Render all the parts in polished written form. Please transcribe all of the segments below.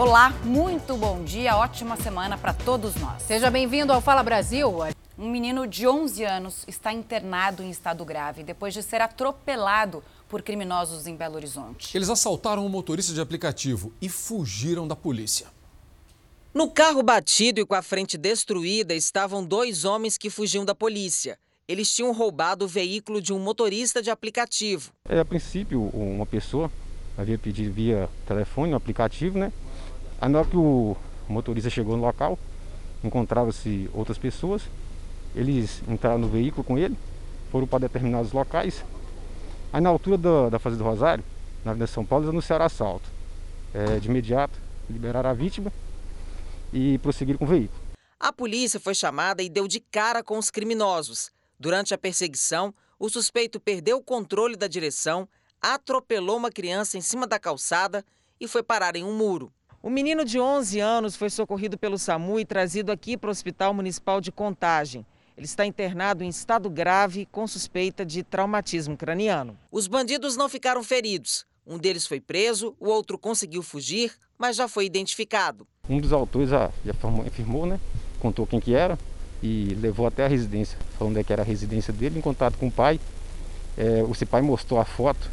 Olá, muito bom dia, ótima semana para todos nós. Seja bem-vindo ao Fala Brasil. Um menino de 11 anos está internado em estado grave depois de ser atropelado por criminosos em Belo Horizonte. Eles assaltaram um motorista de aplicativo e fugiram da polícia. No carro batido e com a frente destruída estavam dois homens que fugiam da polícia. Eles tinham roubado o veículo de um motorista de aplicativo. A princípio, uma pessoa havia pedido via telefone, no aplicativo, né? Na hora que o motorista chegou no local, encontravam-se outras pessoas. Eles entraram no veículo com ele, foram para determinados locais. Aí na altura da Fazenda do Rosário, na Avenida São Paulo, eles anunciaram assalto. De imediato, liberaram a vítima e prosseguiram com o veículo. A polícia foi chamada e deu de cara com os criminosos. Durante a perseguição, o suspeito perdeu o controle da direção, atropelou uma criança em cima da calçada e foi parar em um muro. O menino de 11 anos foi socorrido pelo SAMU e trazido aqui para o Hospital Municipal de Contagem. Ele está internado em estado grave com suspeita de traumatismo craniano. Os bandidos não ficaram feridos. Um deles foi preso, o outro conseguiu fugir, mas já foi identificado. Um dos autores já afirmou, né? Contou quem que era e levou até a residência, falando que era a residência dele, em contato com o pai. Esse pai mostrou a foto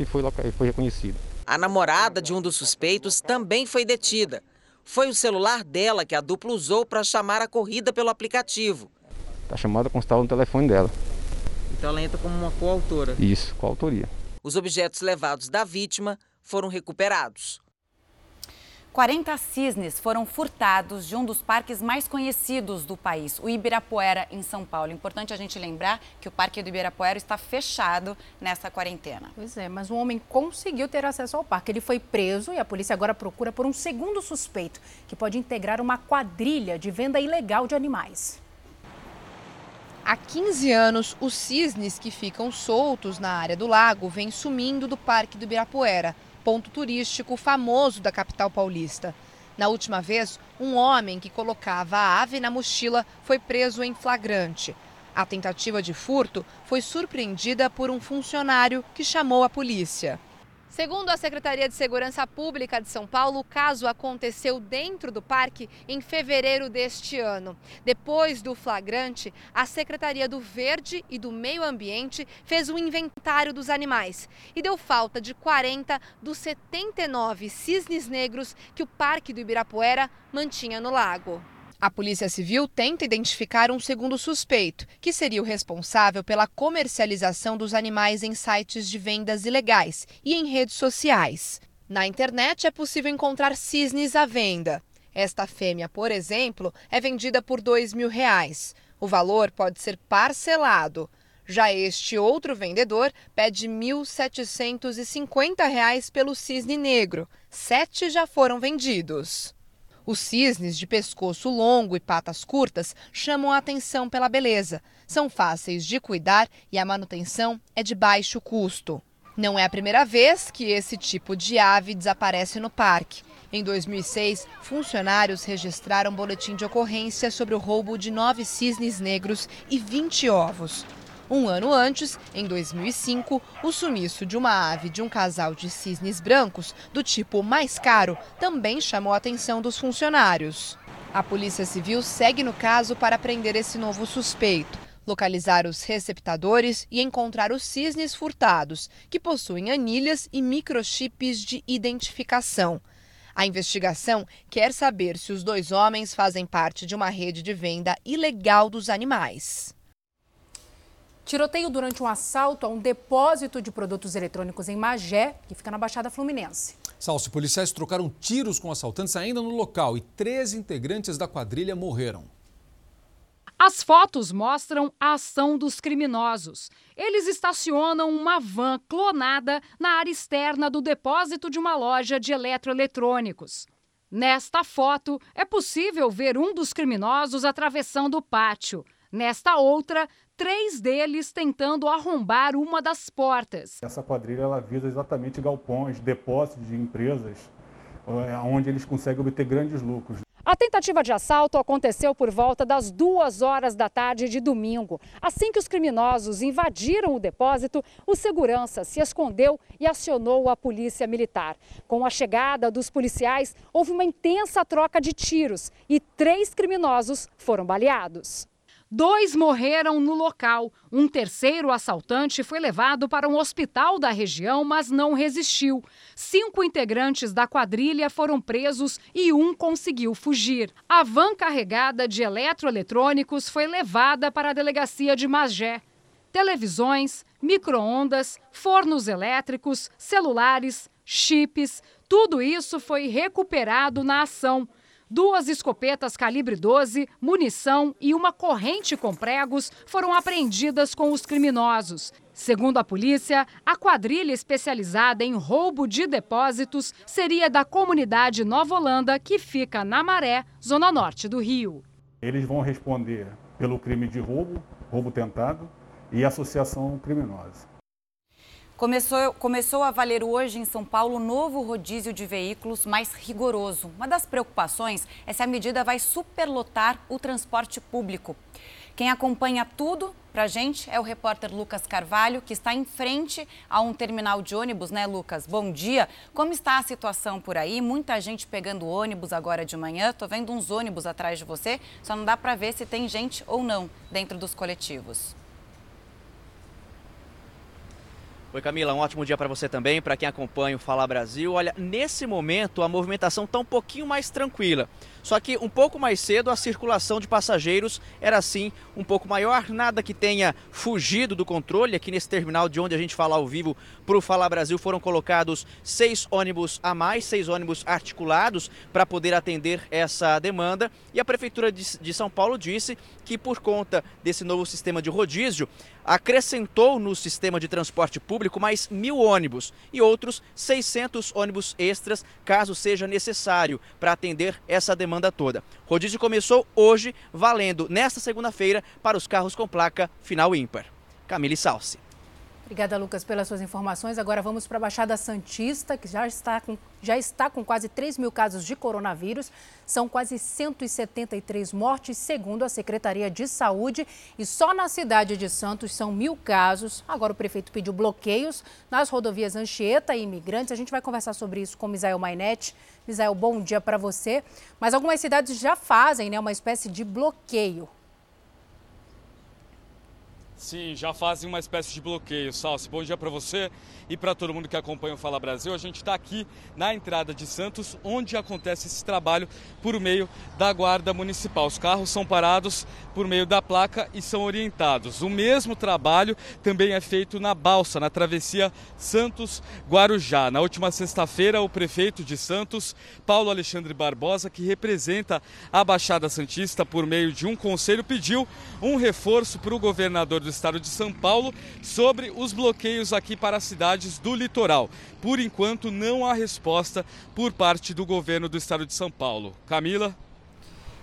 e foi reconhecido. A namorada de um dos suspeitos também foi detida. Foi o celular dela que a dupla usou para chamar a corrida pelo aplicativo. A chamada constava no telefone dela. Então ela entra como uma coautora? Isso, coautoria. Os objetos levados da vítima foram recuperados. 40 cisnes foram furtados de um dos parques mais conhecidos do país, o Ibirapuera, em São Paulo. Importante a gente lembrar que o Parque do Ibirapuera está fechado nessa quarentena. Pois é, mas um homem conseguiu ter acesso ao parque. Ele foi preso e a polícia agora procura por um segundo suspeito, que pode integrar uma quadrilha de venda ilegal de animais. Há 15 anos, os cisnes que ficam soltos na área do lago vêm sumindo do Parque do Ibirapuera, ponto turístico famoso da capital paulista. Na última vez, um homem que colocava a ave na mochila foi preso em flagrante. A tentativa de furto foi surpreendida por um funcionário que chamou a polícia. Segundo a Secretaria de Segurança Pública de São Paulo, o caso aconteceu dentro do parque em fevereiro deste ano. Depois do flagrante, a Secretaria do Verde e do Meio Ambiente fez um inventário dos animais e deu falta de 40 dos 79 cisnes negros que o Parque do Ibirapuera mantinha no lago. A Polícia Civil tenta identificar um segundo suspeito, que seria o responsável pela comercialização dos animais em sites de vendas ilegais e em redes sociais. Na internet é possível encontrar cisnes à venda. Esta fêmea, por exemplo, é vendida por R$ 2.000. O valor pode ser parcelado. Já este outro vendedor pede R$ 1.750 pelo cisne negro. 7 já foram vendidos. Os cisnes de pescoço longo e patas curtas chamam a atenção pela beleza. São fáceis de cuidar e a manutenção é de baixo custo. Não é a primeira vez que esse tipo de ave desaparece no parque. Em 2006, funcionários registraram um boletim de ocorrência sobre o roubo de 9 cisnes negros e 20 ovos. Um ano antes, em 2005, o sumiço de uma ave de um casal de cisnes brancos, do tipo mais caro, também chamou a atenção dos funcionários. A Polícia Civil segue no caso para prender esse novo suspeito, localizar os receptadores e encontrar os cisnes furtados, que possuem anilhas e microchips de identificação. A investigação quer saber se os dois homens fazem parte de uma rede de venda ilegal dos animais. Tiroteio durante um assalto a um depósito de produtos eletrônicos em Magé, que fica na Baixada Fluminense. Salso, policiais trocaram tiros com assaltantes ainda no local e 3 integrantes da quadrilha morreram. As fotos mostram a ação dos criminosos. Eles estacionam uma van clonada na área externa do depósito de uma loja de eletroeletrônicos. Nesta foto, é possível ver um dos criminosos atravessando o pátio. Nesta outra, 3 deles tentando arrombar uma das portas. Essa quadrilha ela visa exatamente galpões, depósitos de empresas, onde eles conseguem obter grandes lucros. A tentativa de assalto aconteceu por volta das 2h da tarde de domingo. Assim que os criminosos invadiram o depósito, o segurança se escondeu e acionou a polícia militar. Com a chegada dos policiais, houve uma intensa troca de tiros e 3 criminosos foram baleados. 2 morreram no local. Um terceiro assaltante foi levado para um hospital da região, mas não resistiu. 5 integrantes da quadrilha foram presos e 1 conseguiu fugir. A van carregada de eletroeletrônicos foi levada para a delegacia de Magé. Televisões, micro-ondas, fornos elétricos, celulares, chips, tudo isso foi recuperado na ação. 2 escopetas calibre 12, munição e uma corrente com pregos foram apreendidas com os criminosos. Segundo a polícia, a quadrilha especializada em roubo de depósitos seria da comunidade Nova Holanda, que fica na Maré, zona norte do Rio. Eles vão responder pelo crime de roubo, roubo tentado e associação criminosa. Começou a valer hoje em São Paulo um novo rodízio de veículos mais rigoroso. Uma das preocupações é se a medida vai superlotar o transporte público. Quem acompanha tudo pra gente é o repórter Lucas Carvalho, que está em frente a um terminal de ônibus, né, Lucas? Bom dia. Como está a situação por aí? Muita gente pegando ônibus agora de manhã. Tô vendo uns ônibus atrás de você, só não dá pra ver se tem gente ou não dentro dos coletivos. Oi, Camila, um ótimo dia para você também, para quem acompanha o Fala Brasil. Olha, nesse momento a movimentação está um pouquinho mais tranquila. Só que um pouco mais cedo a circulação de passageiros era assim um pouco maior. Nada que tenha fugido do controle. Aqui nesse terminal de onde a gente fala ao vivo para o Fala Brasil foram colocados 6 ônibus a mais, 6 ônibus articulados para poder atender essa demanda. E a Prefeitura de São Paulo disse que por conta desse novo sistema de rodízio, acrescentou no sistema de transporte público mais 1.000 ônibus e outros 600 ônibus extras, caso seja necessário, para atender essa demanda toda. Rodízio começou hoje, valendo nesta segunda-feira para os carros com placa final ímpar. Camila Salsi. Obrigada, Lucas, pelas suas informações. Agora vamos para a Baixada Santista, que já está com quase 3.000 casos de coronavírus. São quase 173 mortes, segundo a Secretaria de Saúde. E só na cidade de Santos são 1.000 casos. Agora o prefeito pediu bloqueios nas rodovias Anchieta e Imigrantes. A gente vai conversar sobre isso com Misael Mainetti. Misael, bom dia para você. Mas algumas cidades já fazem, né, uma espécie de bloqueio. Sim, já fazem uma espécie de bloqueio, Salsi. Bom dia para você e para todo mundo que acompanha o Fala Brasil. A gente está aqui na entrada de Santos, onde acontece esse trabalho por meio da Guarda Municipal. Os carros são parados por meio da placa e são orientados. O mesmo trabalho também é feito na balsa, na travessia Santos-Guarujá. Na última sexta-feira, o prefeito de Santos, Paulo Alexandre Barbosa, que representa a Baixada Santista por meio de um conselho, pediu um reforço para o governador do estado de São Paulo sobre os bloqueios aqui para as cidades do litoral. Por enquanto, não há resposta por parte do governo do estado de São Paulo. Camila?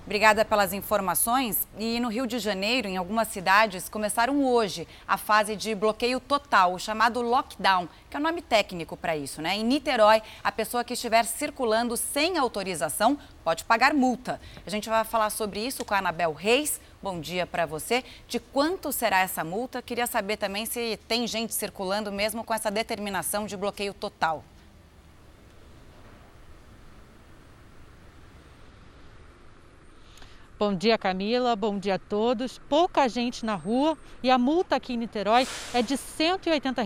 Obrigada pelas informações. E no Rio de Janeiro, em algumas cidades, começaram hoje a fase de bloqueio total, o chamado lockdown, que é o nome técnico para isso, né? Em Niterói, a pessoa que estiver circulando sem autorização pode pagar multa. A gente vai falar sobre isso com a Anabel Reis. Bom dia para você. De quanto será essa multa? Queria saber também se tem gente circulando mesmo com essa determinação de bloqueio total. Bom dia, Camila. Bom dia a todos. Pouca gente na rua e a multa aqui em Niterói é de R$ 180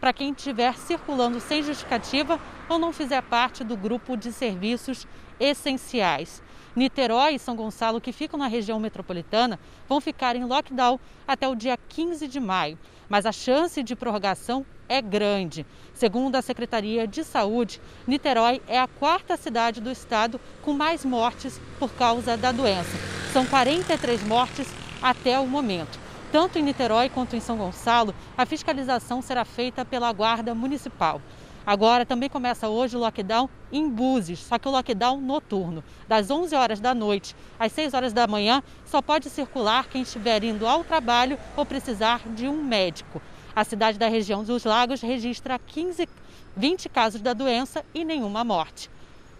para quem estiver circulando sem justificativa ou não fizer parte do grupo de serviços essenciais. Niterói e São Gonçalo, que ficam na região metropolitana, vão ficar em lockdown até o dia 15 de maio. Mas a chance de prorrogação é grande. Segundo a Secretaria de Saúde, Niterói é a 4ª cidade do estado com mais mortes por causa da doença. São 43 mortes até o momento. Tanto em Niterói quanto em São Gonçalo, a fiscalização será feita pela Guarda Municipal. Agora também começa hoje o lockdown em Búzios, só que o lockdown noturno. Das 11h da noite às 6h da manhã, só pode circular quem estiver indo ao trabalho ou precisar de um médico. A cidade da região dos Lagos registra 20 casos da doença e nenhuma morte.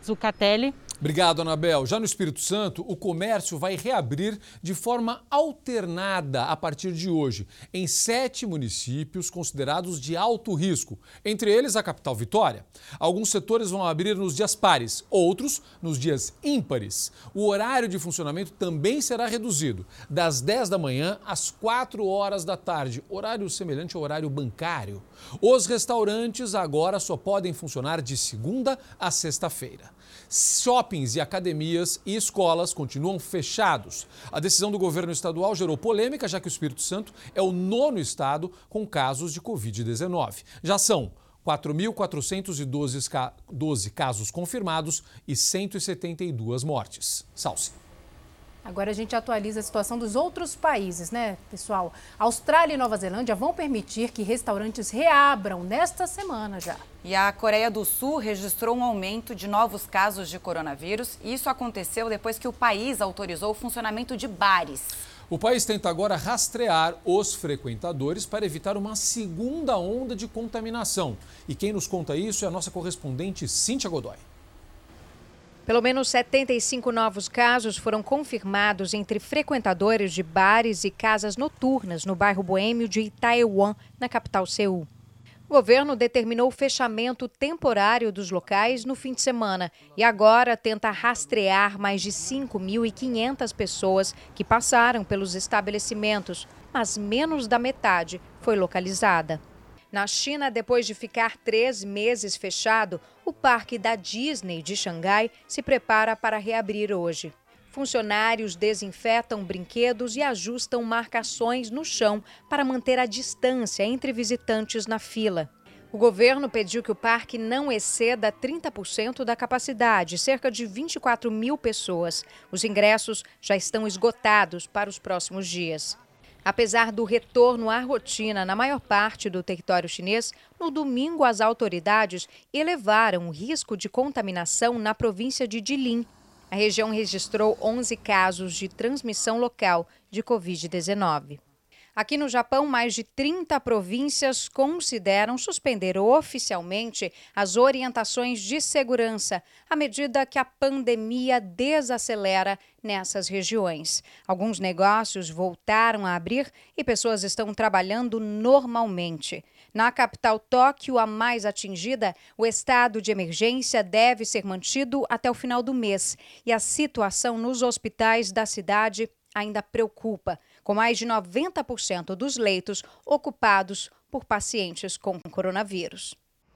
Zucatelli. Obrigado, Anabel. Já no Espírito Santo, o comércio vai reabrir de forma alternada a partir de hoje, em 7 municípios considerados de alto risco, entre eles a capital Vitória. Alguns setores vão abrir nos dias pares, outros nos dias ímpares. O horário de funcionamento também será reduzido, das 10 da manhã às 4 horas da tarde, horário semelhante ao horário bancário. Os restaurantes agora só podem funcionar de segunda a sexta-feira. Shoppings e academias e escolas continuam fechados. A decisão do governo estadual gerou polêmica, já que o Espírito Santo é o 9º estado com casos de Covid-19. Já são 4.412 casos confirmados e 172 mortes. Salsi. Agora a gente atualiza a situação dos outros países, né, pessoal? A Austrália e Nova Zelândia vão permitir que restaurantes reabram nesta semana já. E a Coreia do Sul registrou um aumento de novos casos de coronavírus. Isso aconteceu depois que o país autorizou o funcionamento de bares. O país tenta agora rastrear os frequentadores para evitar uma segunda onda de contaminação. E quem nos conta isso é a nossa correspondente Cíntia Godoy. Pelo menos 75 novos casos foram confirmados entre frequentadores de bares e casas noturnas no bairro boêmio de Itaewon, na capital Seul. O governo determinou o fechamento temporário dos locais no fim de semana e agora tenta rastrear mais de 5.500 pessoas que passaram pelos estabelecimentos, mas menos da metade foi localizada. Na China, depois de ficar 3 meses fechado, o parque da Disney de Xangai se prepara para reabrir hoje. Funcionários desinfetam brinquedos e ajustam marcações no chão para manter a distância entre visitantes na fila. O governo pediu que o parque não exceda 30% da capacidade, cerca de 24.000 pessoas. Os ingressos já estão esgotados para os próximos dias. Apesar do retorno à rotina na maior parte do território chinês, no domingo as autoridades elevaram o risco de contaminação na província de Jilin. A região registrou 11 casos de transmissão local de Covid-19. Aqui no Japão, mais de 30 províncias consideram suspender oficialmente as orientações de segurança à medida que a pandemia desacelera nessas regiões. Alguns negócios voltaram a abrir e pessoas estão trabalhando normalmente. Na capital Tóquio, a mais atingida, o estado de emergência deve ser mantido até o final do mês. E a situação nos hospitais da cidade ainda preocupa, com mais de 90% dos leitos ocupados por pacientes com coronavírus.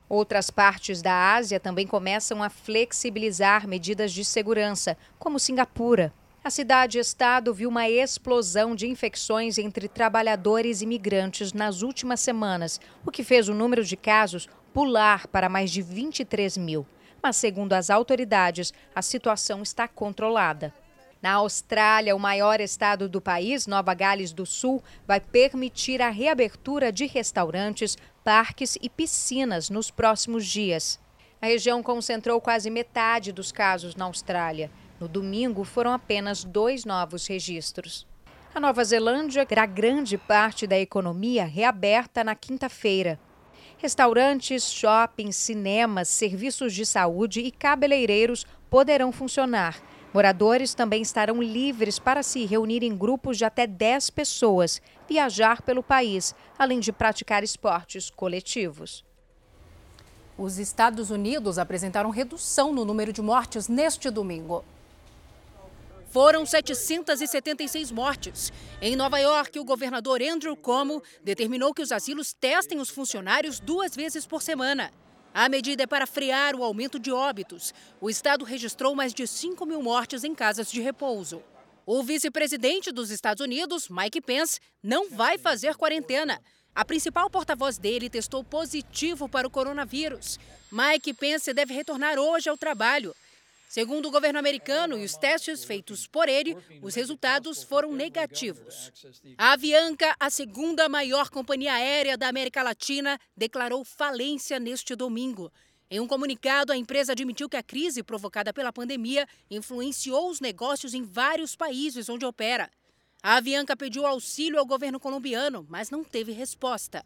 Outras partes da Ásia também começam a flexibilizar medidas de segurança, como Singapura. A cidade-estado viu uma explosão de infecções entre trabalhadores e imigrantes nas últimas semanas, o que fez o número de casos pular para mais de 23.000. Mas, segundo as autoridades, a situação está controlada. Na Austrália, o maior estado do país, Nova Gales do Sul, vai permitir a reabertura de restaurantes, parques e piscinas nos próximos dias. A região concentrou quase metade dos casos na Austrália. No domingo, foram apenas 2 novos registros. A Nova Zelândia terá grande parte da economia reaberta na quinta-feira. Restaurantes, shoppings, cinemas, serviços de saúde e cabeleireiros poderão funcionar. Moradores também estarão livres para se reunir em grupos de até 10 pessoas, viajar pelo país, além de praticar esportes coletivos. Os Estados Unidos apresentaram redução no número de mortes neste domingo. Foram 776 mortes. Em Nova York, o governador Andrew Cuomo determinou que os asilos testem os funcionários 2 vezes por semana. A medida é para frear o aumento de óbitos. O estado registrou mais de 5.000 mortes em casas de repouso. O vice-presidente dos Estados Unidos, Mike Pence, não vai fazer quarentena. A principal porta-voz dele testou positivo para o coronavírus. Mike Pence deve retornar hoje ao trabalho. Segundo o governo americano e os testes feitos por ele, os resultados foram negativos. A Avianca, a segunda maior companhia aérea da América Latina, declarou falência neste domingo. Em um comunicado, a empresa admitiu que a crise provocada pela pandemia influenciou os negócios em vários países onde opera. A Avianca pediu auxílio ao governo colombiano, mas não teve resposta.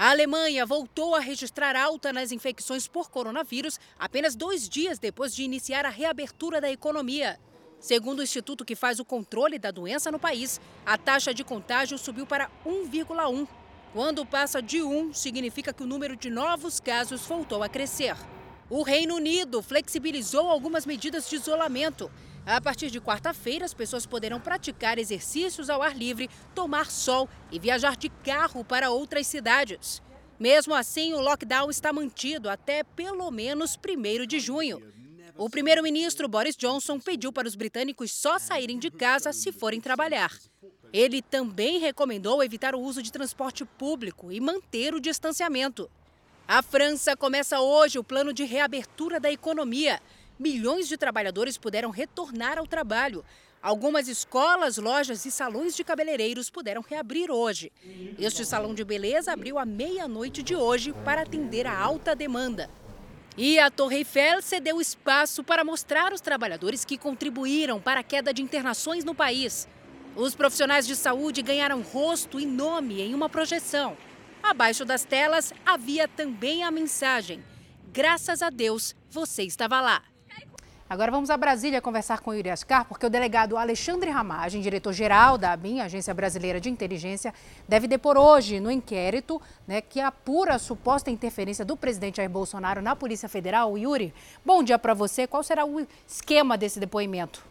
A Alemanha voltou a registrar alta nas infecções por coronavírus apenas 2 dias depois de iniciar a reabertura da economia. Segundo o instituto que faz o controle da doença no país, a taxa de contágio subiu para 1,1. Quando passa de 1, significa que o número de novos casos voltou a crescer. O Reino Unido flexibilizou algumas medidas de isolamento. A partir de quarta-feira, as pessoas poderão praticar exercícios ao ar livre, tomar sol e viajar de carro para outras cidades. Mesmo assim, o lockdown está mantido até pelo menos 1º de junho. O primeiro-ministro Boris Johnson pediu para os britânicos só saírem de casa se forem trabalhar. Ele também recomendou evitar o uso de transporte público e manter o distanciamento. A França começa hoje o plano de reabertura da economia. Milhões de trabalhadores puderam retornar ao trabalho. Algumas escolas, lojas e salões de cabeleireiros puderam reabrir hoje. Este salão de beleza abriu à meia-noite de hoje para atender a alta demanda. E a Torre Eiffel cedeu espaço para mostrar os trabalhadores que contribuíram para a queda de internações no país. Os profissionais de saúde ganharam rosto e nome em uma projeção. Abaixo das telas havia também a mensagem: graças a Deus, você estava lá. Agora vamos a Brasília conversar com Yuri Ascar, porque o delegado Alexandre Ramagem, diretor-geral da ABIN, Agência Brasileira de Inteligência, deve depor hoje no inquérito, que apura a suposta interferência do presidente Jair Bolsonaro na Polícia Federal. Yuri, bom dia para você. Qual será o esquema desse depoimento?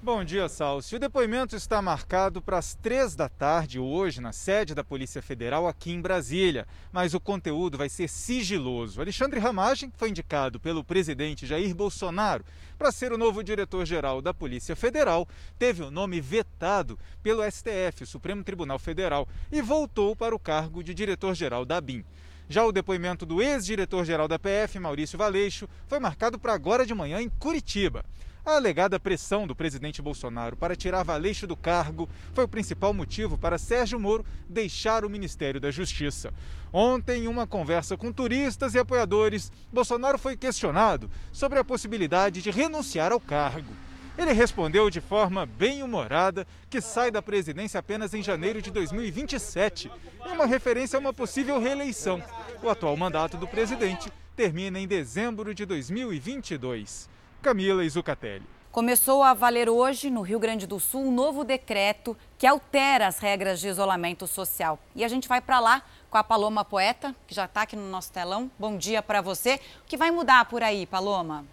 Bom dia, Salsi. O depoimento está marcado para as 3 da tarde hoje na sede da Polícia Federal aqui em Brasília, mas o conteúdo vai ser sigiloso. Alexandre Ramagem foi indicado pelo presidente Jair Bolsonaro para ser o novo diretor-geral da Polícia Federal, teve o nome vetado pelo STF, o Supremo Tribunal Federal, e voltou para o cargo de diretor-geral da ABIN. Já o depoimento do ex-diretor-geral da PF, Maurício Valeixo, foi marcado para agora de manhã em Curitiba. A alegada pressão do presidente Bolsonaro para tirar Valeixo do cargo foi o principal motivo para Sérgio Moro deixar o Ministério da Justiça. Ontem, em uma conversa com turistas e apoiadores, Bolsonaro foi questionado sobre a possibilidade de renunciar ao cargo. Ele respondeu de forma bem-humorada que sai da presidência apenas em janeiro de 2027, em uma referência a uma possível reeleição. O atual mandato do presidente termina em dezembro de 2022. Camila e Zucatelli. Começou a valer hoje, no Rio Grande do Sul, um novo decreto que altera as regras de isolamento social. E a gente vai para lá com a Paloma Poeta, que já está aqui no nosso telão. Bom dia para você. O que vai mudar por aí, Paloma?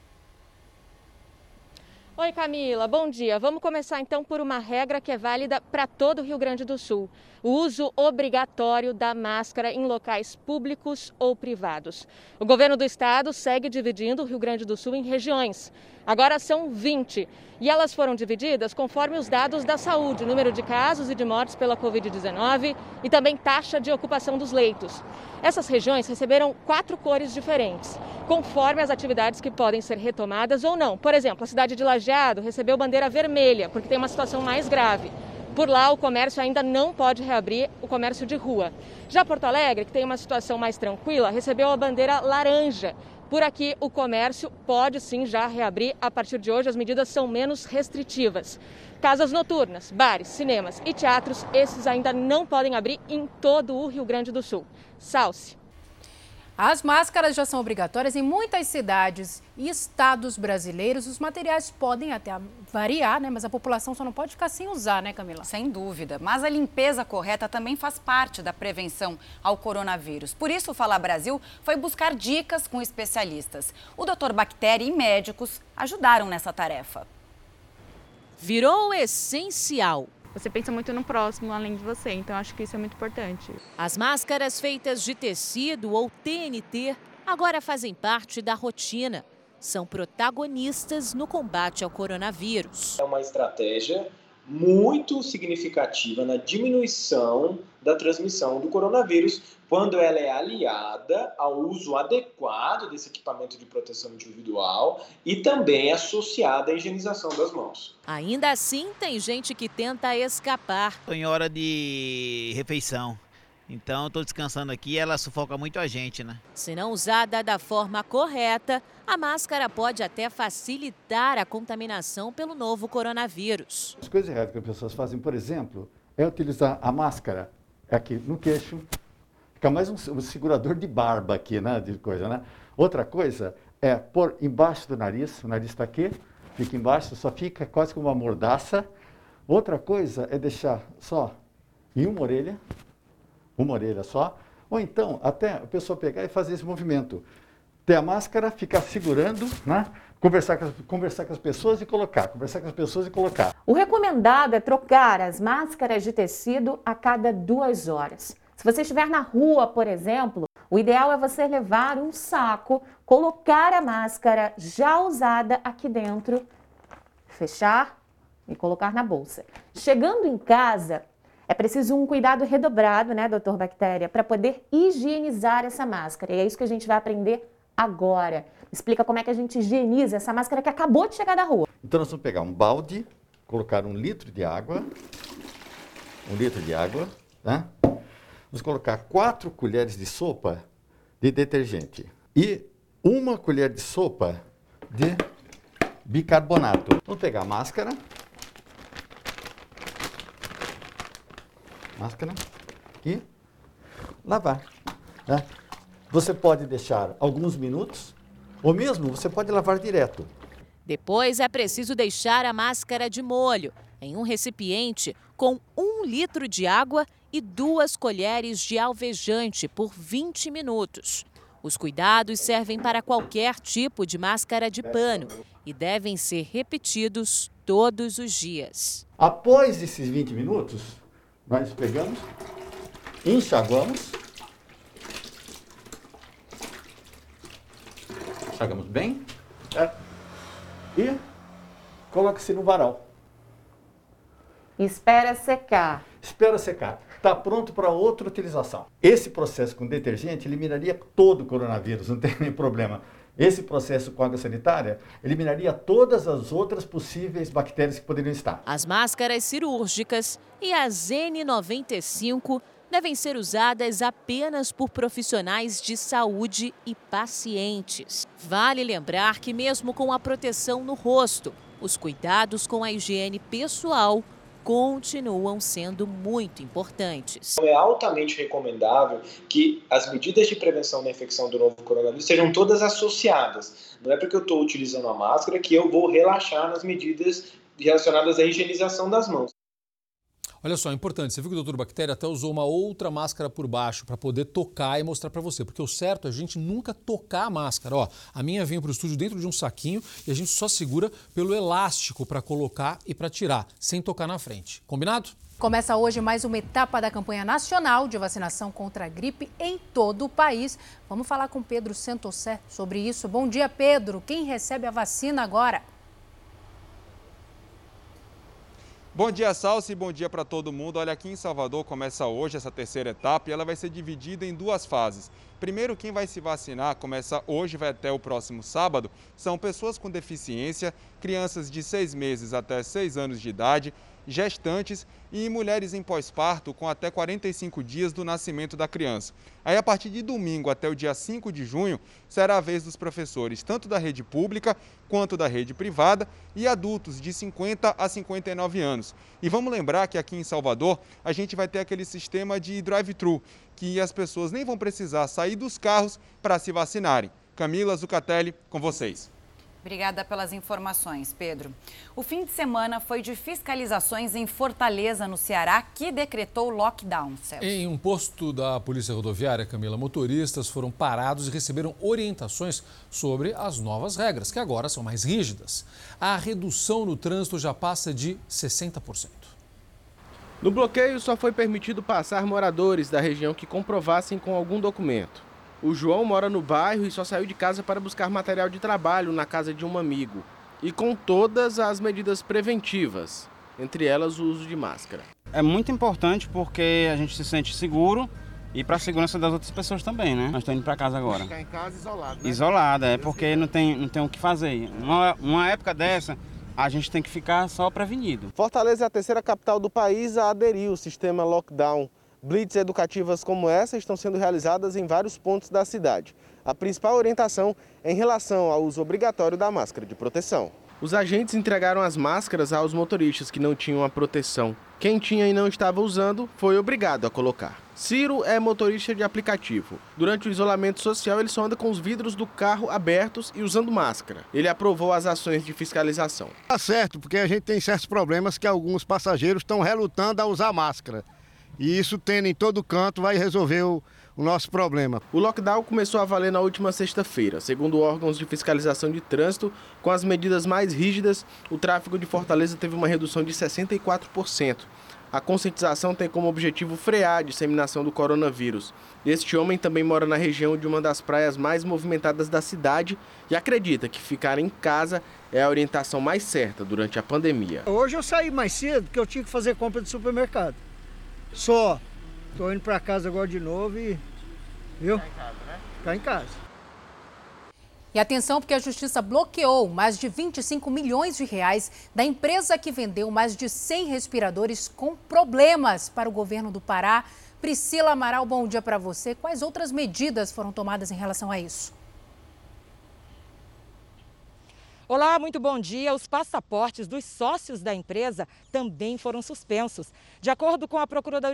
Oi, Camila. Bom dia. Vamos começar então por uma regra que é válida para todo o Rio Grande do Sul. O uso obrigatório da máscara em locais públicos ou privados. O governo do estado segue dividindo o Rio Grande do Sul em regiões. Agora são 20 e elas foram divididas conforme os dados da saúde, número de casos e de mortes pela Covid-19 e também taxa de ocupação dos leitos. Essas regiões receberam 4 cores diferentes, conforme as atividades que podem ser retomadas ou não. Por exemplo, a cidade de Lajeado recebeu bandeira vermelha, porque tem uma situação mais grave. Por lá, o comércio ainda não pode reabrir, o comércio de rua. Já Porto Alegre, que tem uma situação mais tranquila, recebeu a bandeira laranja. Por aqui, o comércio pode sim já reabrir. A partir de hoje, as medidas são menos restritivas. Casas noturnas, bares, cinemas e teatros, esses ainda não podem abrir em todo o Rio Grande do Sul. Salsi. As máscaras já são obrigatórias em muitas cidades e estados brasileiros. Os materiais podem até variar, mas a população só não pode ficar sem usar, Camila? Sem dúvida. Mas a limpeza correta também faz parte da prevenção ao coronavírus. Por isso, o Fala Brasil foi buscar dicas com especialistas. O doutor Bactéria e médicos ajudaram nessa tarefa. Virou essencial. Você pensa muito no próximo, além de você, então acho que isso é muito importante. As máscaras feitas de tecido ou TNT agora fazem parte da rotina. São protagonistas no combate ao coronavírus. É uma estratégia muito significativa na diminuição da transmissão do coronavírus, quando ela é aliada ao uso adequado desse equipamento de proteção individual e também associada à higienização das mãos. Ainda assim, tem gente que tenta escapar. Estou em hora de refeição, então estou descansando aqui, ela sufoca muito a gente, Se não usada da forma correta, a máscara pode até facilitar a contaminação pelo novo coronavírus. As coisas erradas que as pessoas fazem, por exemplo, é utilizar a máscara aqui no queixo. Fica mais um segurador de barba aqui, né? De coisa, né? Outra coisa é pôr embaixo do nariz, o nariz está aqui, fica embaixo, só fica quase como uma mordaça. Outra coisa é deixar só em uma orelha só, ou então até a pessoa pegar e fazer esse movimento. Ter a máscara, ficar segurando, né? Conversar com as pessoas e colocar. O recomendado é trocar as máscaras de tecido a cada 2 horas. Se você estiver na rua, por exemplo, o ideal é você levar um saco, colocar a máscara já usada aqui dentro, fechar e colocar na bolsa. Chegando em casa, é preciso um cuidado redobrado, né, doutor Bactéria, para poder higienizar essa máscara. E é isso que a gente vai aprender agora. Explica como é que a gente higieniza essa máscara que acabou de chegar da rua. Então nós vamos pegar um balde, colocar 1 litro de água, né? Vamos colocar 4 colheres de sopa de detergente e 1 colher de sopa de bicarbonato. Vamos pegar a máscara. Máscara e lavar, né? Você pode deixar alguns minutos ou mesmo você pode lavar direto. Depois é preciso deixar a máscara de molho em um recipiente com 1 litro de água e 2 colheres de alvejante por 20 minutos. Os cuidados servem para qualquer tipo de máscara de pano e devem ser repetidos todos os dias. Após esses 20 minutos, nós pegamos, enxaguamos bem, certo? E coloca-se no varal. Espera secar. Espera secar. Está pronto para outra utilização. Esse processo com detergente eliminaria todo o coronavírus, não tem nem problema. Esse processo com água sanitária eliminaria todas as outras possíveis bactérias que poderiam estar. As máscaras cirúrgicas e as N95 devem ser usadas apenas por profissionais de saúde e pacientes. Vale lembrar que mesmo com a proteção no rosto, os cuidados com a higiene pessoal continuam sendo muito importantes. É altamente recomendável que as medidas de prevenção da infecção do novo coronavírus sejam todas associadas. Não é porque eu estou utilizando a máscara que eu vou relaxar nas medidas relacionadas à higienização das mãos. Olha só, é importante, você viu que o doutor Bactéria até usou uma outra máscara por baixo para poder tocar e mostrar para você, porque o certo é a gente nunca tocar a máscara. Ó, a minha vem para o estúdio dentro de um saquinho e a gente só segura pelo elástico para colocar e para tirar, sem tocar na frente. Combinado? Começa hoje mais uma etapa da campanha nacional de vacinação contra a gripe em todo o país. Vamos falar com Pedro Santosé sobre isso. Bom dia, Pedro. Quem recebe a vacina agora? Bom dia, Salsi, e bom dia para todo mundo. Olha, aqui em Salvador começa hoje essa terceira etapa e ela vai ser dividida em 2 fases. Primeiro, quem vai se vacinar começa hoje e vai até o próximo sábado. São pessoas com deficiência, crianças de 6 meses até 6 anos de idade, gestantes e mulheres em pós-parto com até 45 dias do nascimento da criança. Aí, a partir de domingo até o dia 5 de junho, será a vez dos professores, tanto da rede pública quanto da rede privada, e adultos de 50 a 59 anos. E vamos lembrar que aqui em Salvador, a gente vai ter aquele sistema de drive-thru, que as pessoas nem vão precisar sair dos carros para se vacinarem. Camila Zucatelli, com vocês. Obrigada pelas informações, Pedro. O fim de semana foi de fiscalizações em Fortaleza, no Ceará, que decretou lockdown, Celso. Em um posto da Polícia Rodoviária, Camila, motoristas foram parados e receberam orientações sobre as novas regras, que agora são mais rígidas. A redução no trânsito já passa de 60%. No bloqueio, só foi permitido passar moradores da região que comprovassem com algum documento. O João mora no bairro e só saiu de casa para buscar material de trabalho na casa de um amigo. E com todas as medidas preventivas, entre elas o uso de máscara. É muito importante porque a gente se sente seguro e para a segurança das outras pessoas também, né? Nós estamos indo para casa agora. Ficar em casa isolado, né? Isolada, é porque não tem o que fazer. Uma época dessa, a gente tem que ficar só prevenido. Fortaleza é a terceira capital do país a aderir ao sistema lockdown. Blitz educativas como essa estão sendo realizadas em vários pontos da cidade. A principal orientação é em relação ao uso obrigatório da máscara de proteção. Os agentes entregaram as máscaras aos motoristas que não tinham a proteção. Quem tinha e não estava usando foi obrigado a colocar. Ciro é motorista de aplicativo. Durante o isolamento social, ele só anda com os vidros do carro abertos e usando máscara. Ele aprovou as ações de fiscalização. Tá certo, porque a gente tem certos problemas que alguns passageiros estão relutando a usar máscara. E isso, tendo em todo canto, vai resolver o nosso problema. O lockdown começou a valer na última sexta-feira. Segundo órgãos de fiscalização de trânsito, com as medidas mais rígidas, o tráfego de Fortaleza teve uma redução de 64%. A conscientização tem como objetivo frear a disseminação do coronavírus. Este homem também mora na região de uma das praias mais movimentadas da cidade e acredita que ficar em casa é a orientação mais certa durante a pandemia. Hoje eu saí mais cedo porque eu tinha que fazer compra de supermercado. Só. Estou indo para casa agora de novo e... viu? Ficar em casa, né? Ficar em casa. E atenção, porque a Justiça bloqueou mais de R$ 25 milhões da empresa que vendeu mais de 100 respiradores com problemas para o governo do Pará. Priscila Amaral, bom dia para você. Quais outras medidas foram tomadas em relação a isso? Olá, muito bom dia. Os passaportes dos sócios da empresa também foram suspensos. De acordo com a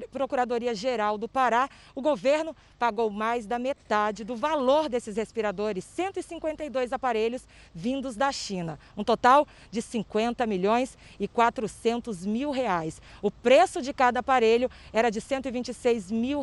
Procuradoria-Geral do Pará, o governo pagou mais da metade do valor desses respiradores, 152 aparelhos vindos da China. Um total de R$ 50 milhões e R$ 400 mil. O preço de cada aparelho era de R$ 126 mil.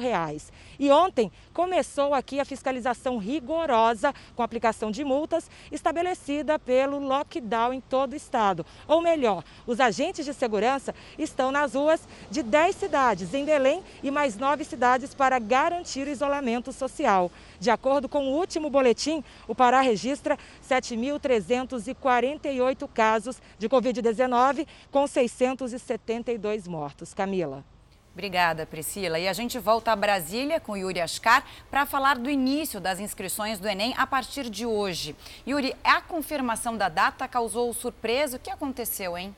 E ontem começou aqui a fiscalização rigorosa com a aplicação de multas estabelecida pelo lockdown em todo o estado. Ou melhor, os agentes de segurança estão nas ruas de 10 cidades em Belém e mais 9 cidades para garantir o isolamento social. De acordo com o último boletim, o Pará registra 7.348 casos de Covid-19 com 672 mortos. Camila. Obrigada, Priscila. E a gente volta a Brasília com Yuri Ascar para falar do início das inscrições do Enem a partir de hoje. Yuri, a confirmação da data causou surpresa. O que aconteceu, hein?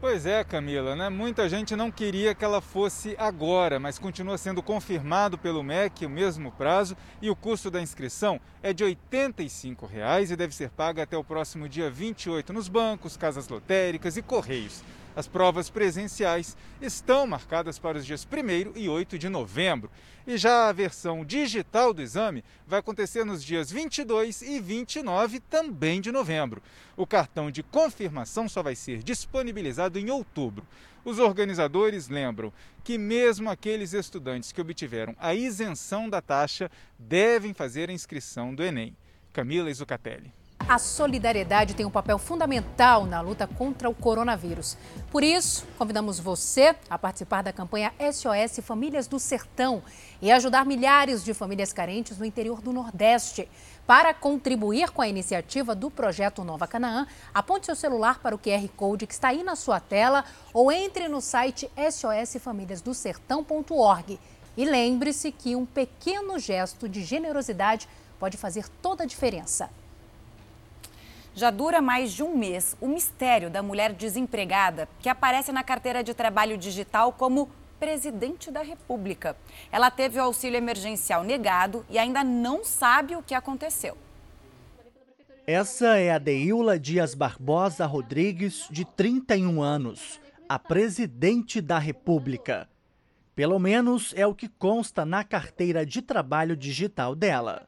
Pois é, Camila, né? Muita gente não queria que ela fosse agora, mas continua sendo confirmado pelo MEC o mesmo prazo e o custo da inscrição é de R$ 85 e deve ser paga até o próximo dia 28 nos bancos, casas lotéricas e correios. As provas presenciais estão marcadas para os dias 1º e 8 de novembro. E já a versão digital do exame vai acontecer nos dias 22 e 29 também de novembro. O cartão de confirmação só vai ser disponibilizado em outubro. Os organizadores lembram que mesmo aqueles estudantes que obtiveram a isenção da taxa devem fazer a inscrição do Enem. Camila Zucatelli. A solidariedade tem um papel fundamental na luta contra o coronavírus. Por isso, convidamos você a participar da campanha SOS Famílias do Sertão e ajudar milhares de famílias carentes no interior do Nordeste. Para contribuir com a iniciativa do Projeto Nova Canaã, aponte seu celular para o QR Code que está aí na sua tela ou entre no site sosfamiliasdosertão.org. E lembre-se que um pequeno gesto de generosidade pode fazer toda a diferença. Já dura mais de um mês o mistério da mulher desempregada que aparece na carteira de trabalho digital como presidente da República. Ela teve o auxílio emergencial negado e ainda não sabe o que aconteceu. Essa é a Deíla Dias Barbosa Rodrigues, de 31 anos, a presidente da República. Pelo menos é o que consta na carteira de trabalho digital dela.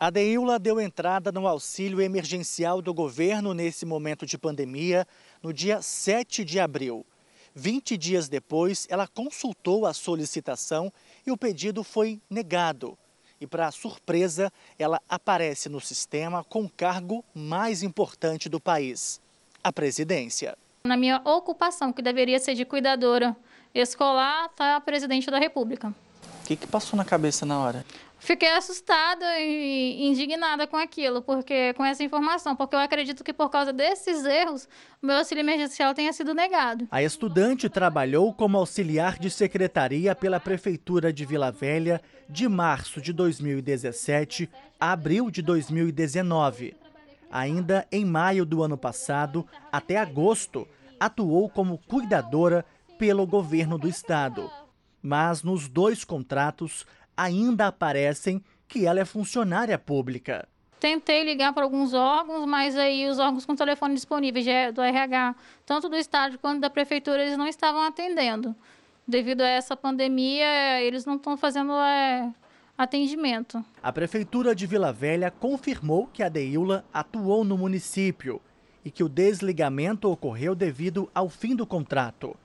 A Deíla deu entrada no auxílio emergencial do governo nesse momento de pandemia no dia 7 de abril. 20 dias depois, ela consultou a solicitação e o pedido foi negado. E para surpresa, ela aparece no sistema com o cargo mais importante do país, a presidência. Na minha ocupação, que deveria ser de cuidadora escolar, está a presidente da República. O que passou na cabeça na hora? Fiquei assustada e indignada com aquilo, porque com essa informação, porque eu acredito que por causa desses erros, o meu auxílio emergencial tenha sido negado. A estudante trabalhou como auxiliar de secretaria pela Prefeitura de Vila Velha de março de 2017 a abril de 2019. Ainda em maio do ano passado, até agosto, atuou como cuidadora pelo governo do estado. Mas nos dois contratos ainda aparecem que ela é funcionária pública. Tentei ligar para alguns órgãos, mas aí os órgãos com telefone disponíveis do RH, tanto do Estado quanto da Prefeitura, eles não estavam atendendo. Devido a essa pandemia, eles não estão fazendo atendimento. A Prefeitura de Vila Velha confirmou que a Deíla atuou no município e que o desligamento ocorreu devido ao fim do contrato.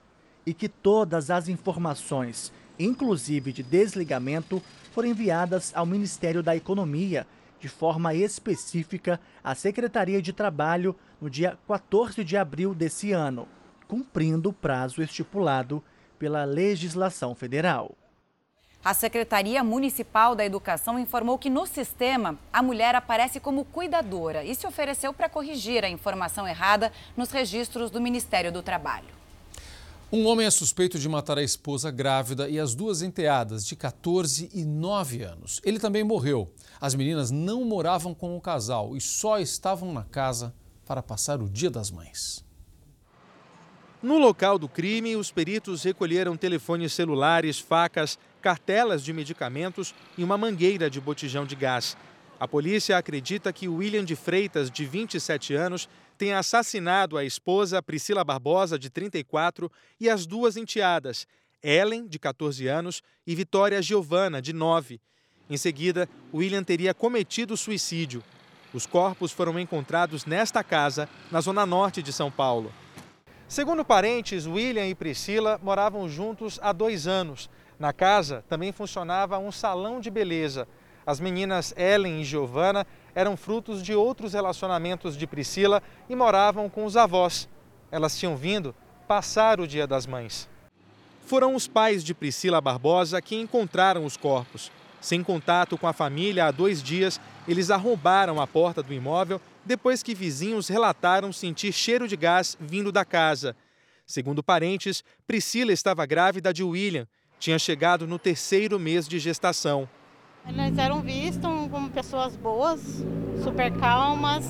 E que todas as informações, inclusive de desligamento, foram enviadas ao Ministério da Economia, de forma específica à Secretaria de Trabalho, no dia 14 de abril desse ano, cumprindo o prazo estipulado pela legislação federal. A Secretaria Municipal da Educação informou que no sistema a mulher aparece como cuidadora e se ofereceu para corrigir a informação errada nos registros do Ministério do Trabalho. Um homem é suspeito de matar a esposa grávida e as duas enteadas de 14 e 9 anos. Ele também morreu. As meninas não moravam com o casal e só estavam na casa para passar o Dia das Mães. No local do crime, os peritos recolheram telefones celulares, facas, cartelas de medicamentos e uma mangueira de botijão de gás. A polícia acredita que William de Freitas, de 27 anos, tem assassinado a esposa Priscila Barbosa, de 34, e as duas enteadas, Ellen, de 14 anos, e Vitória Giovana, de 9. Em seguida, William teria cometido suicídio. Os corpos foram encontrados nesta casa, na zona norte de São Paulo. Segundo parentes, William e Priscila moravam juntos há 2 anos. Na casa também funcionava um salão de beleza. As meninas Ellen e Giovana eram frutos de outros relacionamentos de Priscila e moravam com os avós. Elas tinham vindo passar o Dia das Mães. Foram os pais de Priscila Barbosa que encontraram os corpos. Sem contato com a família há 2 dias, eles arrombaram a porta do imóvel depois que vizinhos relataram sentir cheiro de gás vindo da casa. Segundo parentes, Priscila estava grávida de William. Tinha chegado no 3º mês de gestação. Eles eram vistos como pessoas boas, super calmas,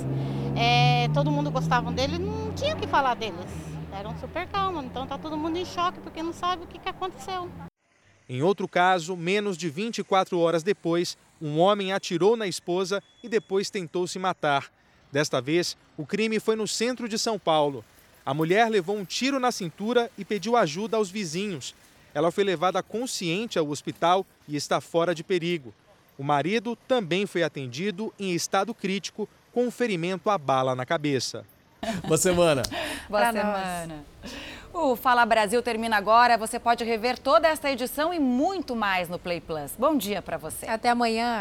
todo mundo gostava deles, não tinha o que falar deles. Eram super calmos, então está todo mundo em choque porque não sabe o que aconteceu. Em outro caso, menos de 24 horas depois, um homem atirou na esposa e depois tentou se matar. Desta vez, o crime foi no centro de São Paulo. A mulher levou um tiro na cintura e pediu ajuda aos vizinhos. Ela foi levada consciente ao hospital e está fora de perigo. O marido também foi atendido em estado crítico, com um ferimento à bala na cabeça. Boa semana. Boa semana. O Fala Brasil termina agora. Você pode rever toda esta edição e muito mais no Play Plus. Bom dia para você. Até amanhã.